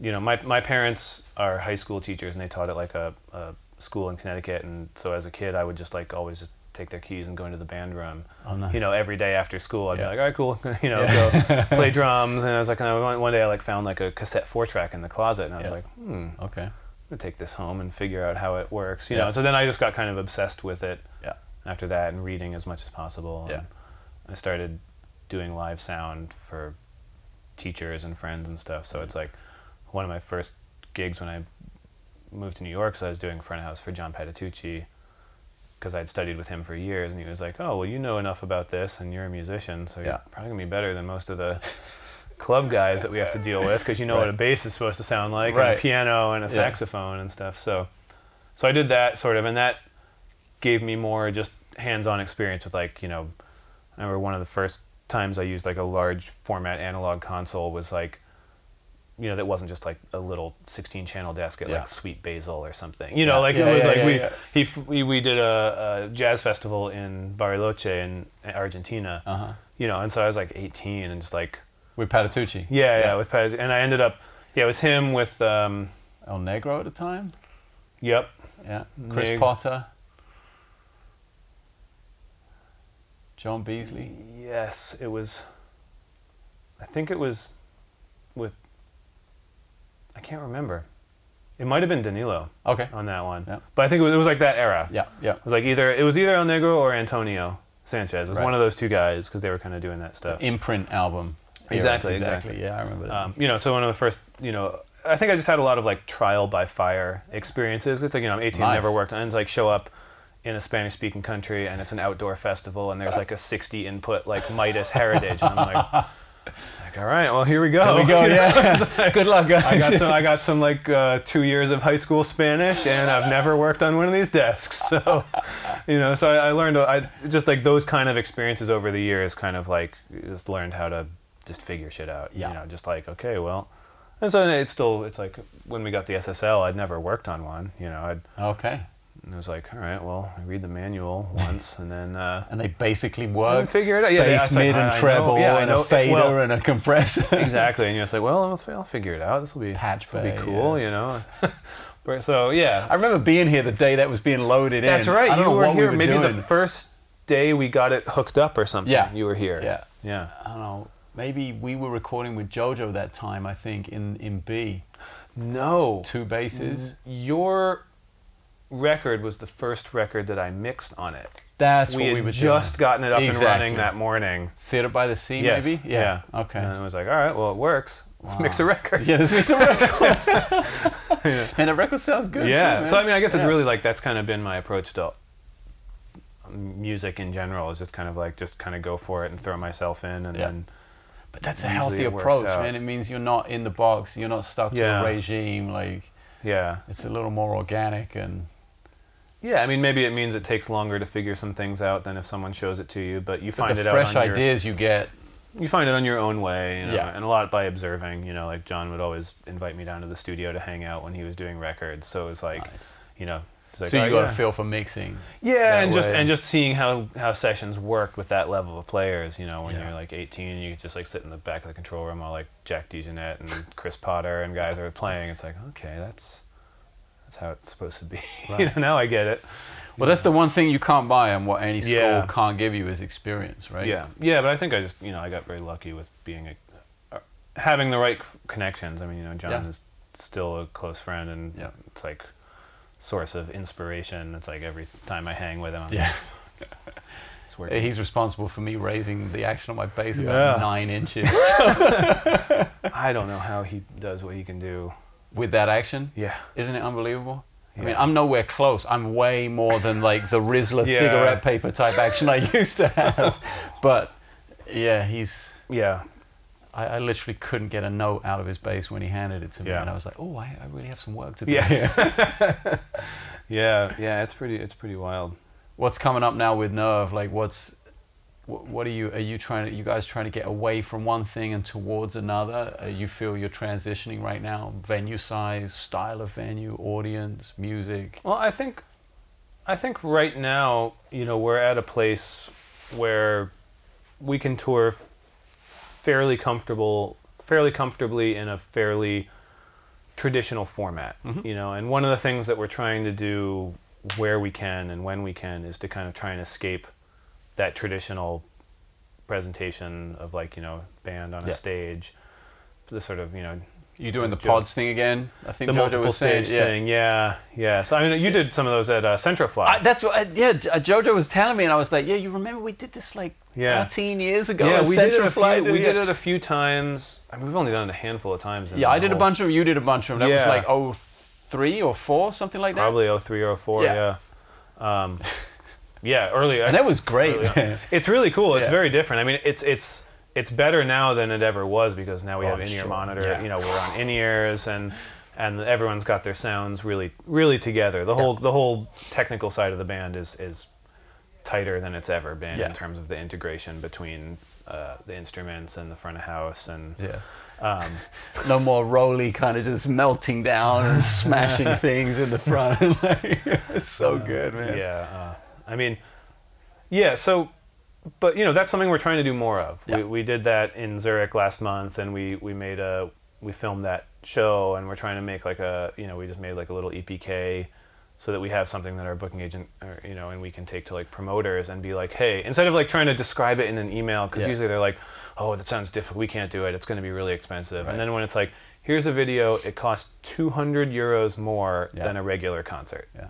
you know, my my parents are high school teachers, and they taught at like a, a school in Connecticut, and so as a kid, I would just like always just take their keys and go into the band room. Oh, nice. You know, every day after school, I'd yeah. be like, all right, cool, you know, yeah. go play drums. And I was like, and one day I like found like a cassette four track in the closet, and I was yeah. like, hmm, okay, I'm gonna take this home and figure out how it works, you yeah. know. So then I just got kind of obsessed with it. Yeah. After that, and reading as much as possible. Yeah. And I started doing live sound for teachers and friends and stuff. So it's like one of my first gigs when I moved to New York, so I was doing front of house for John Patitucci, because I'd studied with him for years, and he was like, oh, well, you know enough about this, and you're a musician, so yeah. you're probably going to be better than most of the club guys that we have to deal with, because you know right. what a bass is supposed to sound like, right. and a piano, and a yeah. saxophone, and stuff. So so I did that, sort of, and that gave me more just hands-on experience with, like, you know, I remember one of the first times I used, like, a large format analog console was, like, you know, that wasn't just like a little sixteen channel desk at yeah. like Sweet Basil or something. You know, yeah. like yeah, it was yeah, like yeah, we, yeah. he, we we did a, a jazz festival in Bariloche in Argentina. Uh-huh. You know, and so I was like eighteen and just like with Patitucci. Yeah, yeah, yeah, with Patitucci, and I ended up yeah, it was him with um, El Negro at the time. Yep. Yeah. Chris Neg- Potter. John Beasley. Yes, it was. I think it was with. I can't remember. It might have been Danilo. Okay. On that one. Yeah. But I think it was, it was like that era. Yeah, yeah. It was like either it was either El Negro or Antonio Sanchez. It was right. one of those two guys, because they were kind of doing that stuff. The imprint album. Exactly, exactly, exactly. Yeah, I remember that. Um, you know, so one of the first, you know, I think I just had a lot of like trial by fire experiences. It's like, you know, I'm eighteen, nice. Never worked, and it's like show up in a Spanish-speaking country, and it's an outdoor festival, and there's like a sixty input like Midas Heritage, and I'm like. Like, all right, well, here we go. Here we go, yeah. Like, good luck, guys. I got some, I got some like uh, two years of high school Spanish, and I've never worked on one of these desks. So, you know, so I, I learned, I just like those kind of experiences over the years, kind of like just learned how to just figure shit out. Yeah. You know, just like, okay, well. And so then it's still, it's like when we got the S S L, I'd never worked on one, you know. I'd, okay. And it was like, all right, well, I read the manual once, and then... Uh, and they basically work. Figure it out. Yeah, bass, yeah, mid, like, and I, treble, I yeah, and a fader, well, and a compressor. Exactly, and you're just like, well, I'll, I'll figure it out. This will be, this will be cool, yeah. you know. But, so, yeah. I remember being here the day that was being loaded That's in. That's right, I don't you know were what here. We were maybe doing. The first day we got it hooked up or something, yeah. you were here. Yeah. Yeah. I don't know. Maybe we were recording with JoJo that time, I think, in, in B. No. Two basses. Your... record was the first record that I mixed on it. That's we what we were just doing. Gotten it up exactly. and running that morning. Theater by the Sea, yes. maybe? Yeah. yeah. Okay. And I was like, all right, well, it works. Let's wow. mix a record. Yeah, let's mix a record. yeah. And the record sounds good. Yeah. Too, man. So I mean, I guess yeah. it's really like that's kind of been my approach to music in general. Is just kind of like just kind of go for it and throw myself in, and yeah. then. But that's a healthy approach, man. It means you're not in the box. You're not stuck to yeah. a regime. Like. Yeah. It's a little more organic and. Yeah, I mean, maybe it means it takes longer to figure some things out than if someone shows it to you, but you but find it out on your... the fresh ideas you get. You find it on your own way, you know, yeah. and a lot by observing, you know, like John would always invite me down to the studio to hang out when he was doing records, so it's like, nice. You know... Like, so you oh, got yeah. a feel for mixing. Yeah, and way. just and just seeing how, how sessions work with that level of players, you know, when yeah. you're like eighteen, you just like sit in the back of the control room while like Jack DeJohnette and Chris Potter and guys are playing, it's like, okay, that's... That's how it's supposed to be. Right. You know, now I get it. Well, that's the one thing you can't buy, and what any school yeah. can't give you is experience, right? Yeah, yeah. But I think I just, you know, I got very lucky with being a, uh, having the right connections. I mean, you know, John yeah. is still a close friend, and yeah. it's like source of inspiration. It's like every time I hang with him, I'm yeah. like, it's working. He's responsible for me raising the action on my bass yeah. about nine inches. I don't know how he does what he can do. With that action? Yeah. Isn't it unbelievable? Yeah. I mean, I'm nowhere close. I'm way more than like the Rizzler yeah. cigarette paper type action I used to have. But yeah, he's... Yeah. I, I literally couldn't get a note out of his bass when he handed it to me. Yeah. And I was like, oh, I, I really have some work to do. Yeah, yeah. yeah, yeah, it's pretty, it's pretty wild. What's coming up now with Nerve? Like what's... What are you, are you trying to, you guys trying to get away from one thing and towards another? Uh, you feel you're transitioning right now? Venue size, style of venue, audience, music? Well, I think, I think right now, you know, we're at a place where we can tour fairly comfortable, fairly comfortably in a fairly traditional format, mm-hmm. you know, and one of the things that we're trying to do where we can and when we can is to kind of try and escape that traditional presentation of, like, you know, band on yeah. a stage, the sort of, you know, you're doing the pods thing again. I think the multiple stage thing. Yeah, yeah. So I mean, you did some of those at uh, Centrofly. I, that's what. I, yeah, JoJo was telling me, and I was like, "Yeah, you remember we did this like yeah. fourteen years ago." Yeah, we did it a few. We did it a few times. I mean, we've only done it a handful of times. Yeah, I did a bunch of them. You did a bunch of them. That was like oh three or four, something like that. Probably oh three or four. Yeah. Yeah, um, yeah early. And that was great. It's really cool. It's very different. I mean, it's it's. It's better now than it ever was because now we oh, have in-ear sure. monitor. Yeah. You know, we're on in-ears and and everyone's got their sounds really really together. The yeah. whole the whole technical side of the band is is tighter than it's ever been yeah. in terms of the integration between uh, the instruments and the front of house and. Yeah. Um, no more Rolly kind of just melting down and smashing things in the front. It's so um, good, man. Yeah, uh, I mean, yeah, so. But, you know, that's something we're trying to do more of. Yeah. We we did that in Zurich last month, and we, we made a, we filmed that show, and we're trying to make like a, you know, we just made like a little E P K so that we have something that our booking agent, or, you know, and we can take to like promoters and be like, hey, instead of like trying to describe it in an email, because yeah. usually they're like, oh, that sounds difficult, we can't do it, it's going to be really expensive. Right. And then when it's like, here's a video, it costs two hundred euros more yeah. than a regular concert. Yeah.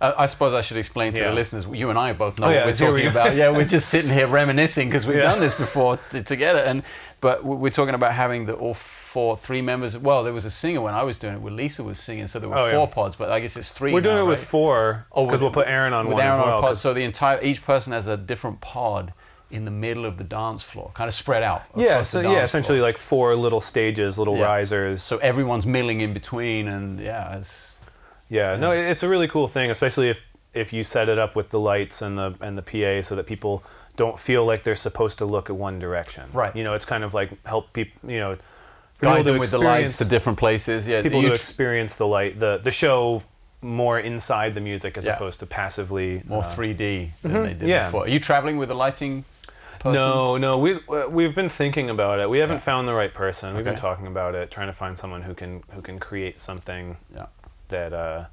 I suppose I should explain to yeah. the listeners, you and I both know oh, yeah, what we're talking we about. Yeah, we're just sitting here reminiscing because we've yeah. done this before t- together. And But we're talking about having the all four, three members. Well, there was a singer when I was doing it where Lisa was singing, so there were oh, four yeah. pods, but I guess it's three We're doing now, it with right? four because oh, we'll put Aaron on with one Aaron as well. On pod, so the entire, each person has a different pod in the middle of the dance floor, kind of spread out. Yeah, so yeah, essentially floor. Like four little stages, little yeah. risers. So everyone's milling in between and yeah, it's... Yeah, no, it's a really cool thing, especially if, if you set it up with the lights and the and the P A so that people don't feel like they're supposed to look at one direction. Right. You know, it's kind of like help people, you know, guide them with the lights to different places. Yeah. People to experience the light, the the show more inside the music as yeah. opposed to passively more uh, three D than mm-hmm. they did yeah. before. Are you traveling with a lighting person? No, no, we we've, we've been thinking about it. We haven't yeah. found the right person. Okay. We've been talking about it, trying to find someone who can who can create something. Yeah. That uh,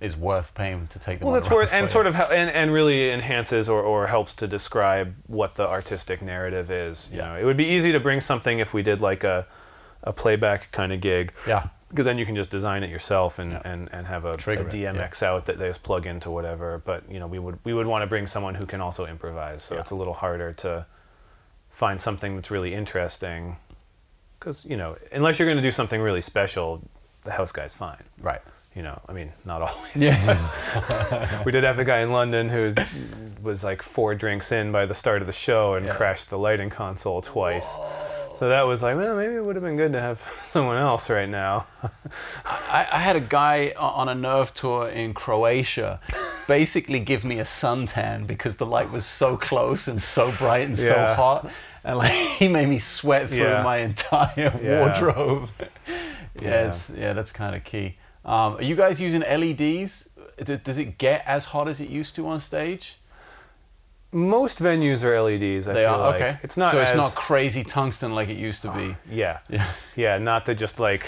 is worth paying to take. Them well, that's worth and sort of and, and really enhances or, or helps to describe what the artistic narrative is. You yeah. know, it would be easy to bring something if we did like a a playback kind of gig. Yeah, because then you can just design it yourself and, yeah. and, and have a, a D M X yeah. out that they just plug into whatever. But you know, we would we would want to bring someone who can also improvise. So yeah. it's a little harder to find something that's really interesting, because you know, unless you're going to do something really special, the house guy's fine. Right. You know, I mean, not always. Yeah. We did have the guy in London who was like four drinks in by the start of the show and yeah. crashed the lighting console twice. Whoa. So that was like, well, maybe it would have been good to have someone else right now. I, I had a guy on a Nerve tour in Croatia basically give me a suntan because the light was so close and so bright and yeah. so hot. And like he made me sweat through yeah. my entire yeah. wardrobe. yeah, yeah. It's, yeah, that's kind of key. Um, are you guys using L E Ds? Does it get as hot as it used to on stage? Most venues are L E Ds, I they feel are? Like. Okay. It's not so as... it's not crazy tungsten like it used to be. Yeah. Yeah, yeah not the just like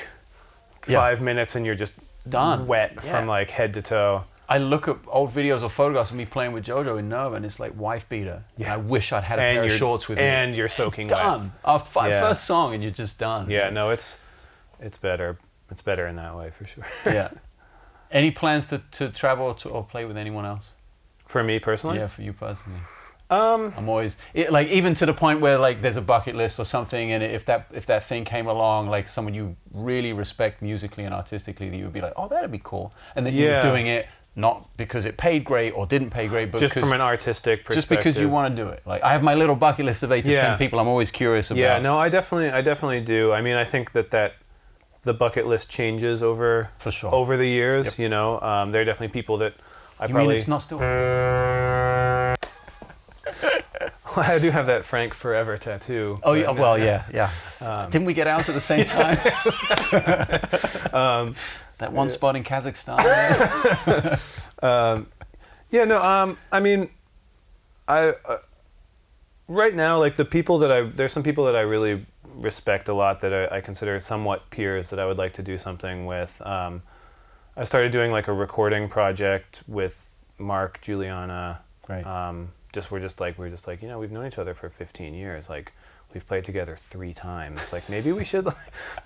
five yeah. minutes and you're just done wet yeah. from like head to toe. I look at old videos or photographs of me playing with JoJo in Nerve and it's like wife beater. Yeah. I wish I'd had a and pair of shorts with me. And you're soaking wet. Done. After five, yeah. first song and you're just done. Yeah, no, it's it's better. It's better in that way, for sure. Yeah. Any plans to, to travel or, to, or play with anyone else? For me personally? Yeah, for you personally. Um, I'm always... It, like, even to the point where, like, there's a bucket list or something, and if that if that thing came along, like, someone you really respect musically and artistically, that you would be like, oh, that'd be cool. And that yeah. you're doing it not because it paid great or didn't pay great, but just from an artistic perspective. Just because you want to do it. Like, I have my little bucket list of eight to yeah. ten people I'm always curious about. Yeah, no, I definitely, I definitely do. I mean, I think that that... the bucket list changes over For sure. over the years, yep. you know. Um, there are definitely people that I you probably... You mean it's not still... Well, I do have that Frank Forever tattoo. Oh, yeah, well, yeah, yeah. Um, Didn't we get out at the same time? um, that one spot in Kazakhstan. um, yeah, no, um, I mean, I... Uh, right now, like, the people that I... There's some people that I really... respect a lot that I, I consider somewhat peers that I would like to do something with. Um, I started doing like a recording project with Mark, Juliana. Right. Um, just we're just like we're just like you know we've known each other for fifteen years. Like we've played together three times. Like maybe we should like,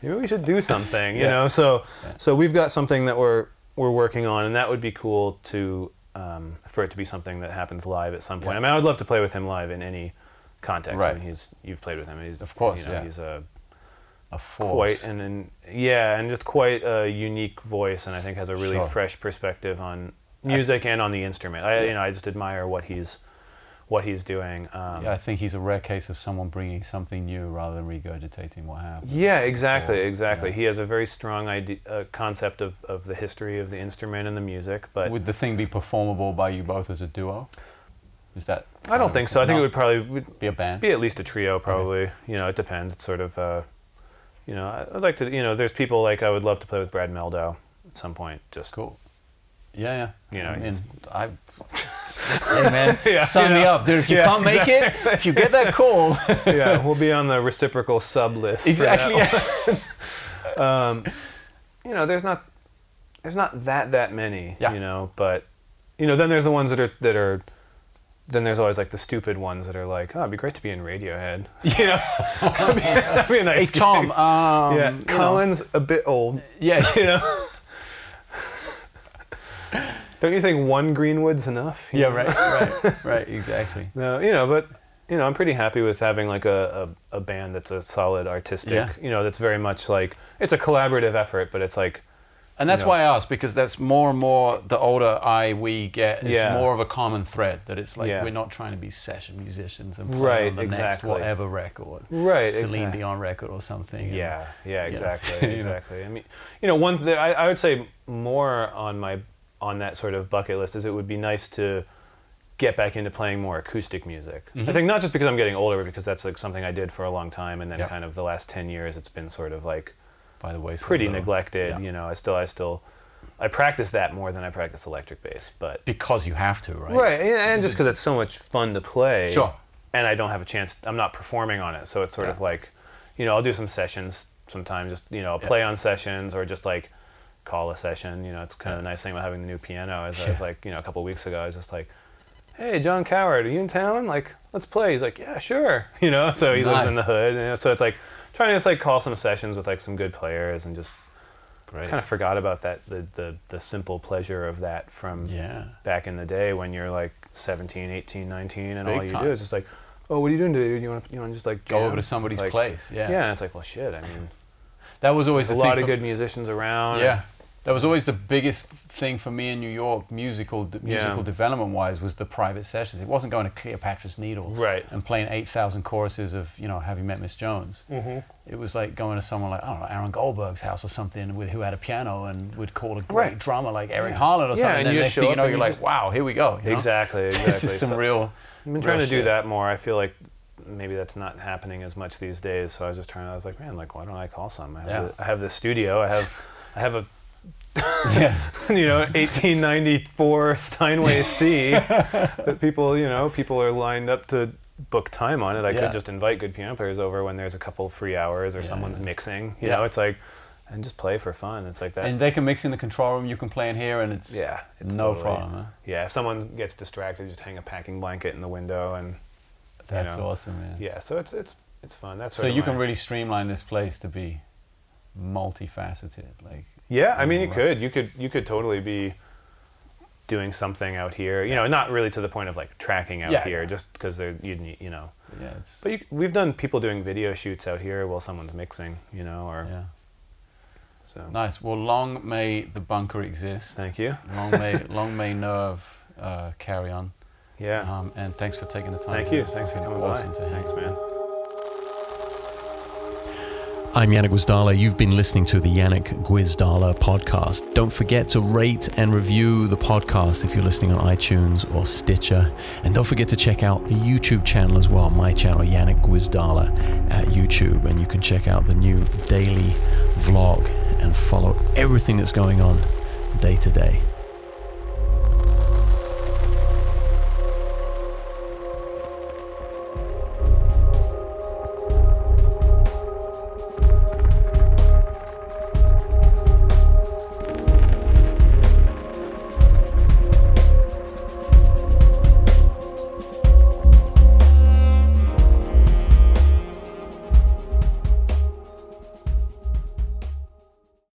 maybe we should do something. You yeah. know. So yeah. so we've got something that we're we're working on, and that would be cool to um, for it to be something that happens live at some point. Yeah. I mean, I would love to play with him live in any context. Right. I mean, he's you've played with him. He's of course. You know, yeah. He's a a force. Quite and an, yeah, and just quite a unique voice, and I think has a really sure. fresh perspective on music and on the instrument. I you know I just admire what he's what he's doing. Um, yeah, I think he's a rare case of someone bringing something new rather than regurgitating what happened. Yeah, exactly, or, exactly. Yeah. He has a very strong idea, uh, concept of, of the history of the instrument and the music. But would the thing be performable by you both as a duo? Is that? I don't think so. I think it would probably would be a band. Be at least a trio, probably. Okay. You know, it depends. It's sort of. Uh, You know, I'd like to, you know, there's people like I would love to play with Brad Meldow at some point. Just cool. Yeah, yeah. You know, I mean, I. Hey, man, yeah, sign you know, me up, dude. If you yeah, can't exactly. make it, if you get that call. Yeah, we'll be on the reciprocal sub list. Exactly. Yeah. um, you know, there's not, there's not that, that many, yeah. you know, but, you know, then there's the ones that are, that are, then there's always like the stupid ones that are like, oh, it'd be great to be in Radiohead. You know? that'd, be, that'd be a nice Hey, Tom. Um, yeah, Colin's know. a bit old. Yeah. You know? Don't you think one Greenwood's enough? Yeah, know? right, right, right, exactly. No, you know, but, you know, I'm pretty happy with having like a, a, a band that's a solid artistic, yeah. you know, that's very much like, it's a collaborative effort, but it's like, and that's you know. why I asked, because that's more and more the older I we get, it's yeah. more of a common thread that it's like yeah. we're not trying to be session musicians and play right, on the exactly. next whatever record, right, Celine exactly. Dion record or something. Yeah, and, yeah, exactly, exactly. I mean, you know, one that I, I would say more on my on that sort of bucket list is it would be nice to get back into playing more acoustic music. Mm-hmm. I think not just because I'm getting older, but because that's like something I did for a long time, and then yep. kind of the last ten years, it's been sort of like. By the way, pretty little, neglected, yeah. you know. I still, I still, I practice that more than I practice electric bass, but because you have to, right? Right, and just because it's so much fun to play. Sure. And I don't have a chance. I'm not performing on it, so it's sort yeah. of like, you know, I'll do some sessions sometimes. Just you know, I'll play yeah. on sessions or just like call a session. You know, it's kind yeah. of a nice thing about having the new piano. As yeah. I was like, you know, a couple of weeks ago, I was just like, hey, John Coward, are you in town? Like, let's play. He's like, yeah, sure. You know, so he nice. lives in the hood, you know, so it's like. Trying to just like call some sessions with like some good players and just Great. kind of forgot about that the, the, the simple pleasure of that from yeah. back in the day when you're like seventeen, eighteen, nineteen and Big all you time. do is just like, oh, what are you doing today? Do you want to you want to just like jam? Go over to somebody's like, place? Yeah. Yeah, and it's like, well, shit. I mean, that was always a the lot thing of for, good musicians around. Yeah, that was always the biggest thing for me in New York, musical yeah. musical development wise, was the private sessions. It wasn't going to Cleopatra's Needle right. and playing eight thousand choruses of, you know, Have You Met Miss Jones? Mm-hmm. It was like going to someone like, I don't know, Aaron Goldberg's house or something with who had a piano and would call a great right. drummer like Eric Harland or yeah, something. And, and you next thing you know, you're like, just, wow, here we go. You know? Exactly, exactly. This is some so, real I've been trying to do shit. that more. I feel like maybe that's not happening as much these days. So I was just trying to, I was like, man, like, why don't I call some? I have, yeah. a, I have this studio. I have, I have a, yeah. you know, eighteen ninety-four Steinway C that people, you know, people are lined up to book time on it. I yeah. could just invite good piano players over when there's a couple free hours or yeah. someone's mixing, you yeah. know, it's like, and just play for fun. It's like that. And they can mix in the control room, you can play in here, and it's, yeah, it's no totally, problem. Huh? Yeah, if someone gets distracted, just hang a packing blanket in the window and... That's you know, awesome, man. Yeah, so it's it's it's fun. That's So you can really streamline this place to be multifaceted, like... Yeah, I mean, you could. You could you could totally be doing something out here. You know, not really to the point of, like, tracking out yeah, here, yeah. just because they're, you'd need, you know. Yeah, it's... But you, we've done people doing video shoots out here while someone's mixing, you know, or... Yeah. So. Nice. Well, long may the bunker exist. Thank you. Long may, long may Nerve uh, carry on. Yeah. Um, and thanks for taking the time. Thank you. Thanks for coming by. Thanks, man. I'm Yannick Gwizdala. You've been listening to the Yannick Gwizdala podcast. Don't forget to rate and review the podcast if you're listening on iTunes or Stitcher. And don't forget to check out the YouTube channel as well, my channel, Yannick Gwizdala at YouTube. And you can check out the new daily vlog and follow everything that's going on day to day.